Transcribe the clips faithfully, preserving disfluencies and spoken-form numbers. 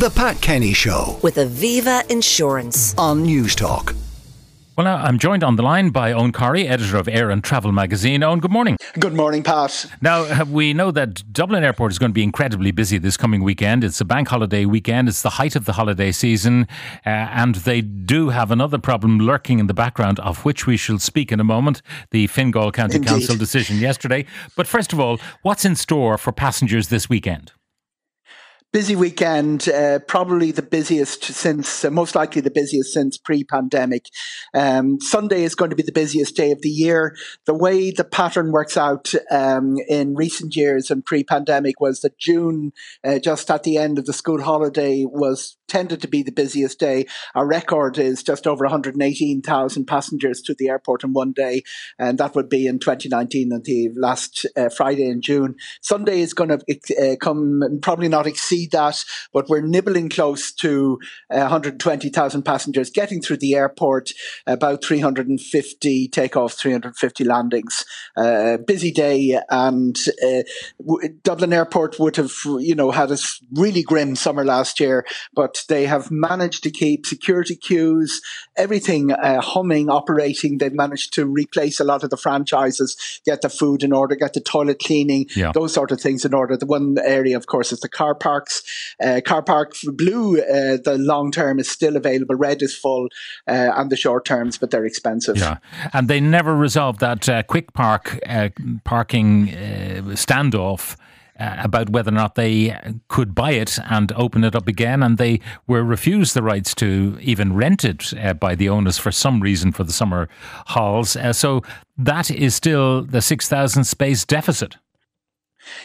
The Pat Kenny Show with Aviva Insurance on News Talk. Well, now I'm joined on the line by Eoghan Corry, editor of Air and Travel Magazine. Eoghan, good morning. Good morning, Pat. Now, we know that Dublin Airport is going to be incredibly busy this coming weekend. It's a bank holiday weekend. It's the height of the holiday season. Uh, and they do have another problem lurking in the background, of which we shall speak in a moment, the Fingal County Indeed. Council decision yesterday. But first of all, what's in store for passengers this weekend? Busy weekend, uh, probably the busiest since, uh, most likely the busiest since pre-pandemic. Um, Sunday is going to be the busiest day of the year. The way the pattern works out um, in recent years and pre-pandemic was that June, uh, just at the end of the school holiday, was tended to be the busiest day. Our record is just over one hundred eighteen thousand passengers to the airport in one day, and that would be in twenty nineteen and the last uh, Friday in June. Sunday is going to uh, come and probably not exceed that, but we're nibbling close to uh, one hundred twenty thousand passengers getting through the airport, about three hundred fifty takeoffs, three hundred fifty landings. Uh, busy day, and uh, w- Dublin Airport would have, you know, had a really grim summer last year, but they have managed to keep security queues, everything uh, humming, operating. They've managed to replace a lot of the franchises, get the food in order, get the toilet cleaning, yeah. those sort of things in order. The one area, of course, is the car park. Uh, car park blue, uh, the long term is still available. Red is full, uh, and the short terms, but they're expensive. Yeah, and they never resolved that uh, quick park uh, parking uh, standoff uh, about whether or not they could buy it and open it up again. And they were refused the rights to even rent it uh, by the owners for some reason for the summer hauls. Uh, so that is still the six thousand space deficit.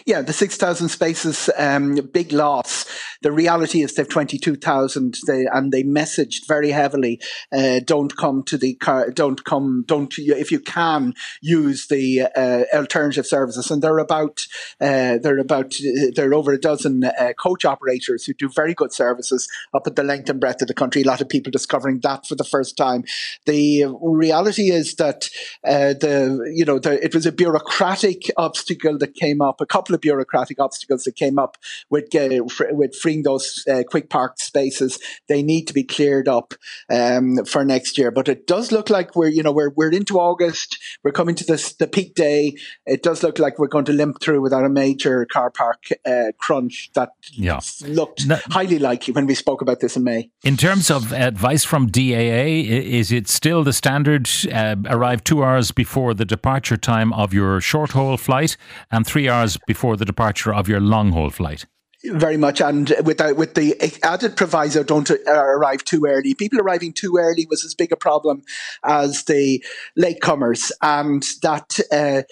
Yeah, the six thousand spaces, um, big loss. The reality is they've twenty-two thousand, they, and they messaged very heavily, uh, don't come to the car, don't come, don't, if you can, use the uh, alternative services. And they're about, uh, they're about, they're over a dozen uh, coach operators who do very good services up at the length and breadth of the country. A lot of people discovering that for the first time. The reality is that uh, the, you know, the, it was a bureaucratic obstacle that came up. A couple of bureaucratic obstacles that came up with uh, with freeing those uh, quick park spaces. They need to be cleared up um, for next year. But it does look like we're you know we're we're into August. We're coming to this the peak day. It does look like we're going to limp through without a major car park uh, crunch that yeah. looked now, highly likely when we spoke about this in May. In terms of advice from D A A, is it still the standard uh, arrive two hours before the departure time of your short haul flight and three hours before the departure of your long-haul flight? Very much, and without with the added proviso, don't arrive too early. People arriving too early was as big a problem as the latecomers, and that uh,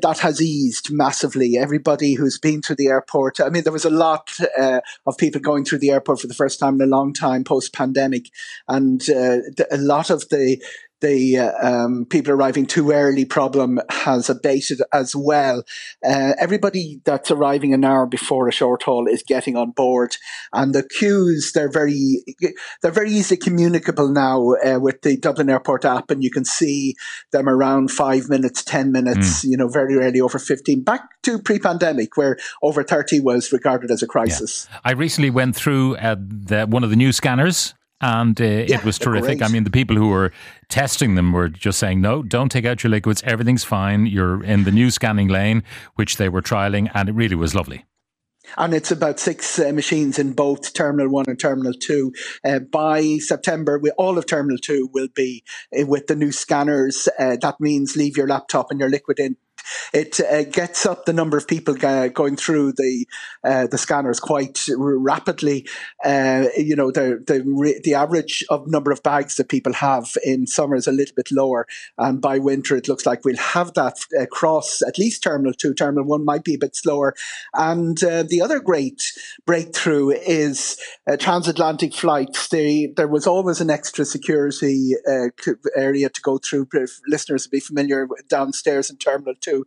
that has eased massively. Everybody who's been to the airport, I mean, there was a lot uh, of people going through the airport for the first time in a long time post-pandemic, and uh, a lot of the The uh, um, people arriving too early problem has abated as well. Uh, everybody that's arriving an hour before a short haul is getting on board, and the queues they're very they're very easily communicable now uh, with the Dublin Airport app, and you can see them around five minutes, ten minutes. Mm. You know, very rarely over fifteen. Back to pre-pandemic, where over thirty was regarded as a crisis. Yeah. I recently went through uh, the, one of the new scanners. And uh, yeah, it was terrific. Great. I mean, the people who were testing them were just saying, no, don't take out your liquids. Everything's fine. You're in the new scanning lane, which they were trialing. And it really was lovely. And it's about six uh, machines in both Terminal one and Terminal two. Uh, by September, we, all of Terminal two will be uh, with the new scanners. Uh, that means leave your laptop and your liquid in. It uh, gets up the number of people uh, going through the uh, the scanners quite r- rapidly. Uh, you know, the the, re- the average of number of bags that people have in summer is a little bit lower, and by winter it looks like we'll have that across at least Terminal two. Terminal one might be a bit slower. And uh, the other great breakthrough is uh, transatlantic flights. They, there was always an extra security uh, area to go through. Listeners will be familiar downstairs in Terminal two. do.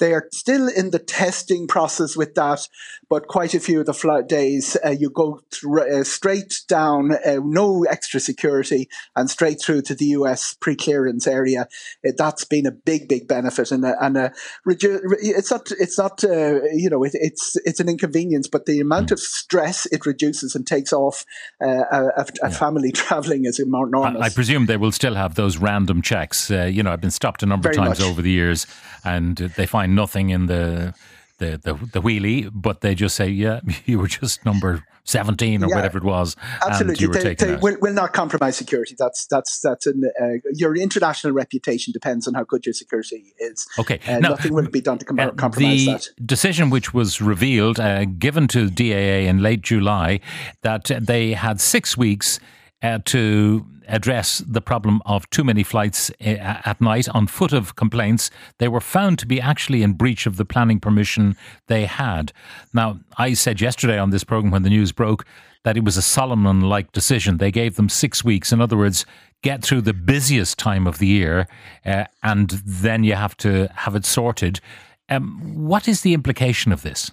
They are still in the testing process with that, but quite a few of the flight days uh, you go th- uh, straight down, uh, no extra security, and straight through to the U S pre-clearance area. It, that's been a big, big benefit, and a, and a, it's not it's not uh, you know it, it's it's an inconvenience, but the amount of stress it reduces and takes off uh, a, a yeah. family travelling is enormous. I, I presume they will still have those random checks. Uh, you know, I've been stopped a number Very of times much. over the years, and they find nothing in the. The, the the wheelie, but they just say, yeah, you were just number seventeen or yeah, whatever it was. Absolutely. And you were they taken they will, will not compromise security. That's that's that's an, uh, your international reputation depends on how good your security is. Okay. Uh, now, nothing will be done to com- uh, compromise that. The decision which was revealed, uh, given to D A A in late July, that they had six weeks uh, to address the problem of too many flights at night on foot of complaints. They were found to be actually in breach of the planning permission they had. Now, I said yesterday on this programme when the news broke that it was a Solomon-like decision. They gave them six weeks. In other words, get through the busiest time of the year uh, and then you have to have it sorted. Um, what is the implication of this?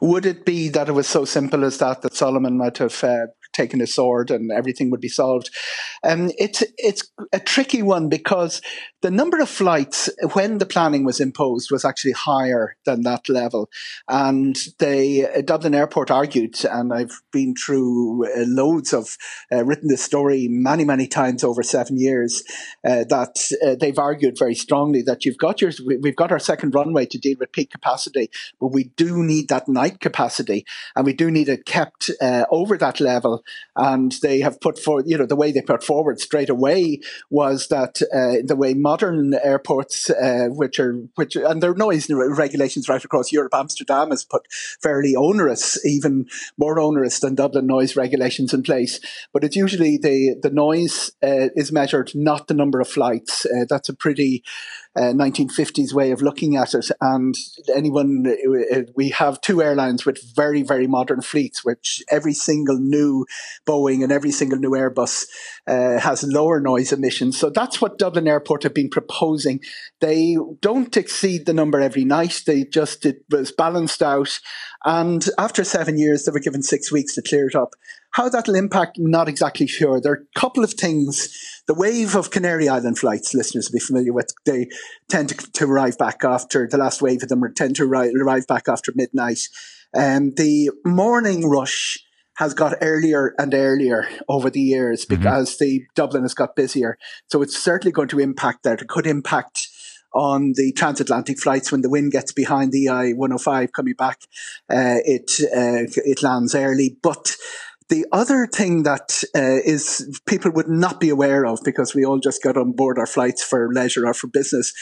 Would it be that it was so simple as that, that Solomon might have uh, taken a sword and everything would be solved? Um, it's it's a tricky one, because the number of flights when the planning was imposed was actually higher than that level. And the uh, Dublin Airport argued, and I've been through uh, loads of, uh, written this story many, many times over seven years, uh, that uh, they've argued very strongly that you've got your, we've got our second runway to deal with peak capacity, but we do need that night capacity, and we do need it kept uh, over that level. And they have put forward, you know, the way they put forward straight away was that uh, the way modern airports, uh, which are, which, and there are noise regulations right across Europe. Amsterdam has put fairly onerous, even more onerous than Dublin noise regulations in place. But it's usually the, the noise uh, is measured, not the number of flights. Uh, that's a pretty uh, nineteen fifties way of looking at it. And anyone, we have two airlines with very, very modern fleets, which every single new Boeing and every single new Airbus uh, has lower noise emissions. So that's what Dublin Airport have been proposing. They don't exceed the number every night. They just, it was balanced out. And after seven years, they were given six weeks to clear it up. How that'll impact, not exactly sure. There are a couple of things. The wave of Canary Island flights, listeners will be familiar with, they tend to, to arrive back after, the last wave of them tend to arrive, arrive back after midnight. Um, the morning rush has got earlier and earlier over the years because mm-hmm. the Dublin has got busier. So it's certainly going to impact that. It could impact on the transatlantic flights when the wind gets behind the E I one oh five coming back. Uh, it uh, it lands early, but the other thing that uh, is people would not be aware of, because we all just got on board our flights for leisure or for business,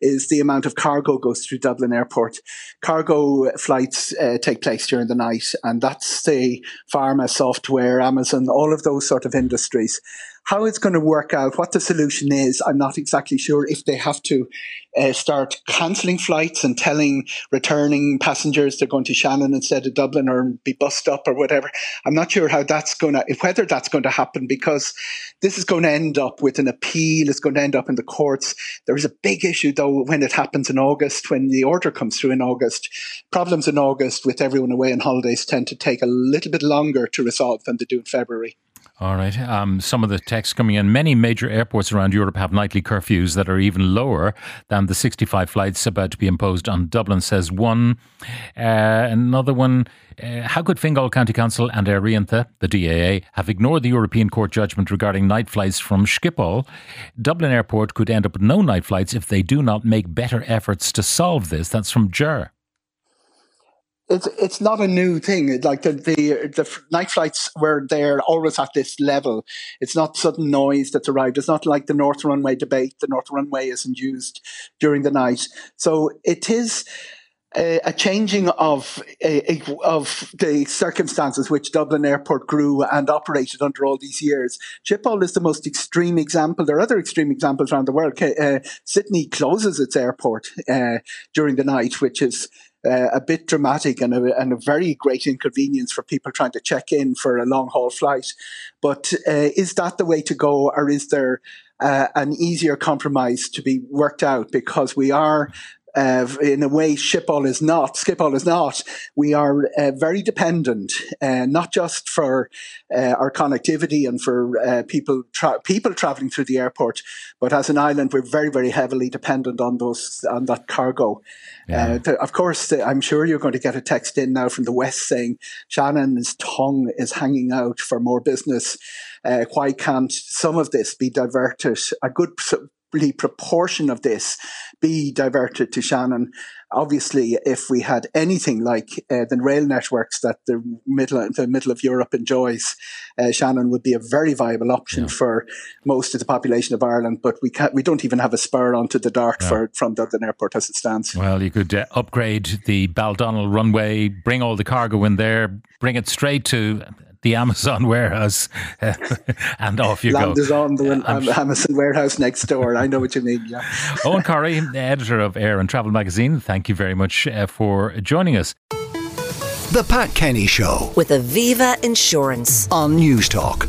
is the amount of cargo goes through Dublin Airport. Cargo flights uh, take place during the night, and that's the pharma, software, Amazon, all of those sort of industries. How it's going to work out, what the solution is, I'm not exactly sure. If they have to uh, start cancelling flights and telling returning passengers they're going to Shannon instead of Dublin or be bussed up or whatever, I'm not sure how that's going to, whether that's going to happen, because this is going to end up with an appeal. It's going to end up in the courts. There is a big issue, though, when it happens in August, when the order comes through in August. Problems in August with everyone away on holidays tend to take a little bit longer to resolve than they do in February. All right. Um, some of the text coming in. Many major airports around Europe have nightly curfews that are even lower than the sixty-five flights about to be imposed on Dublin, says one. Uh, another one. Uh, how could Fingal County Council and Aer Rianta, the D A A, have ignored the European Court judgment regarding night flights from Schiphol? Dublin Airport could end up with no night flights if they do not make better efforts to solve this. That's from Ger. It's it's not a new thing. Like the, the the night flights were there always at this level. It's not sudden noise that's arrived. It's not like the North Runway debate. The North Runway isn't used during the night. So it is a, a changing of a, a, of the circumstances which Dublin Airport grew and operated under all these years. Schiphol is the most extreme example. There are other extreme examples around the world. Uh, Sydney closes its airport uh, during the night, which is Uh, a bit dramatic and a, and a very great inconvenience for people trying to check in for a long-haul flight. But uh, is that the way to go, or is there uh, an easier compromise to be worked out? Because we are uh, in a way Schiphol is not, Schiphol is not, we are uh, very dependent, uh, not just for uh, our connectivity and for uh, people tra- people travelling through the airport, but as an island, we're very, very heavily dependent on those on that cargo. Yeah. Uh, th- of course, th- I'm sure you're going to get a text in now from the West saying, Shannon's tongue is hanging out for more business. Uh, why can't some of this be diverted? A good proportion of this be diverted to Shannon. Obviously, if we had anything like uh, the rail networks that the middle the middle of Europe enjoys, uh, Shannon would be a very viable option yeah. for most of the population of Ireland. But we can't, we don't even have a spur onto the Dart yeah. for, from Dublin Airport as it stands. Well, you could uh, upgrade the Baldonnell runway, bring all the cargo in there, bring it straight to the Amazon warehouse, uh, and off you Land go. Land is on the uh, um, Amazon warehouse next door. I know what you mean. Yeah. Eoghan Corry, editor of Air and Travel Magazine, thank you very much uh, for joining us. The Pat Kenny Show with Aviva Insurance on News Talk.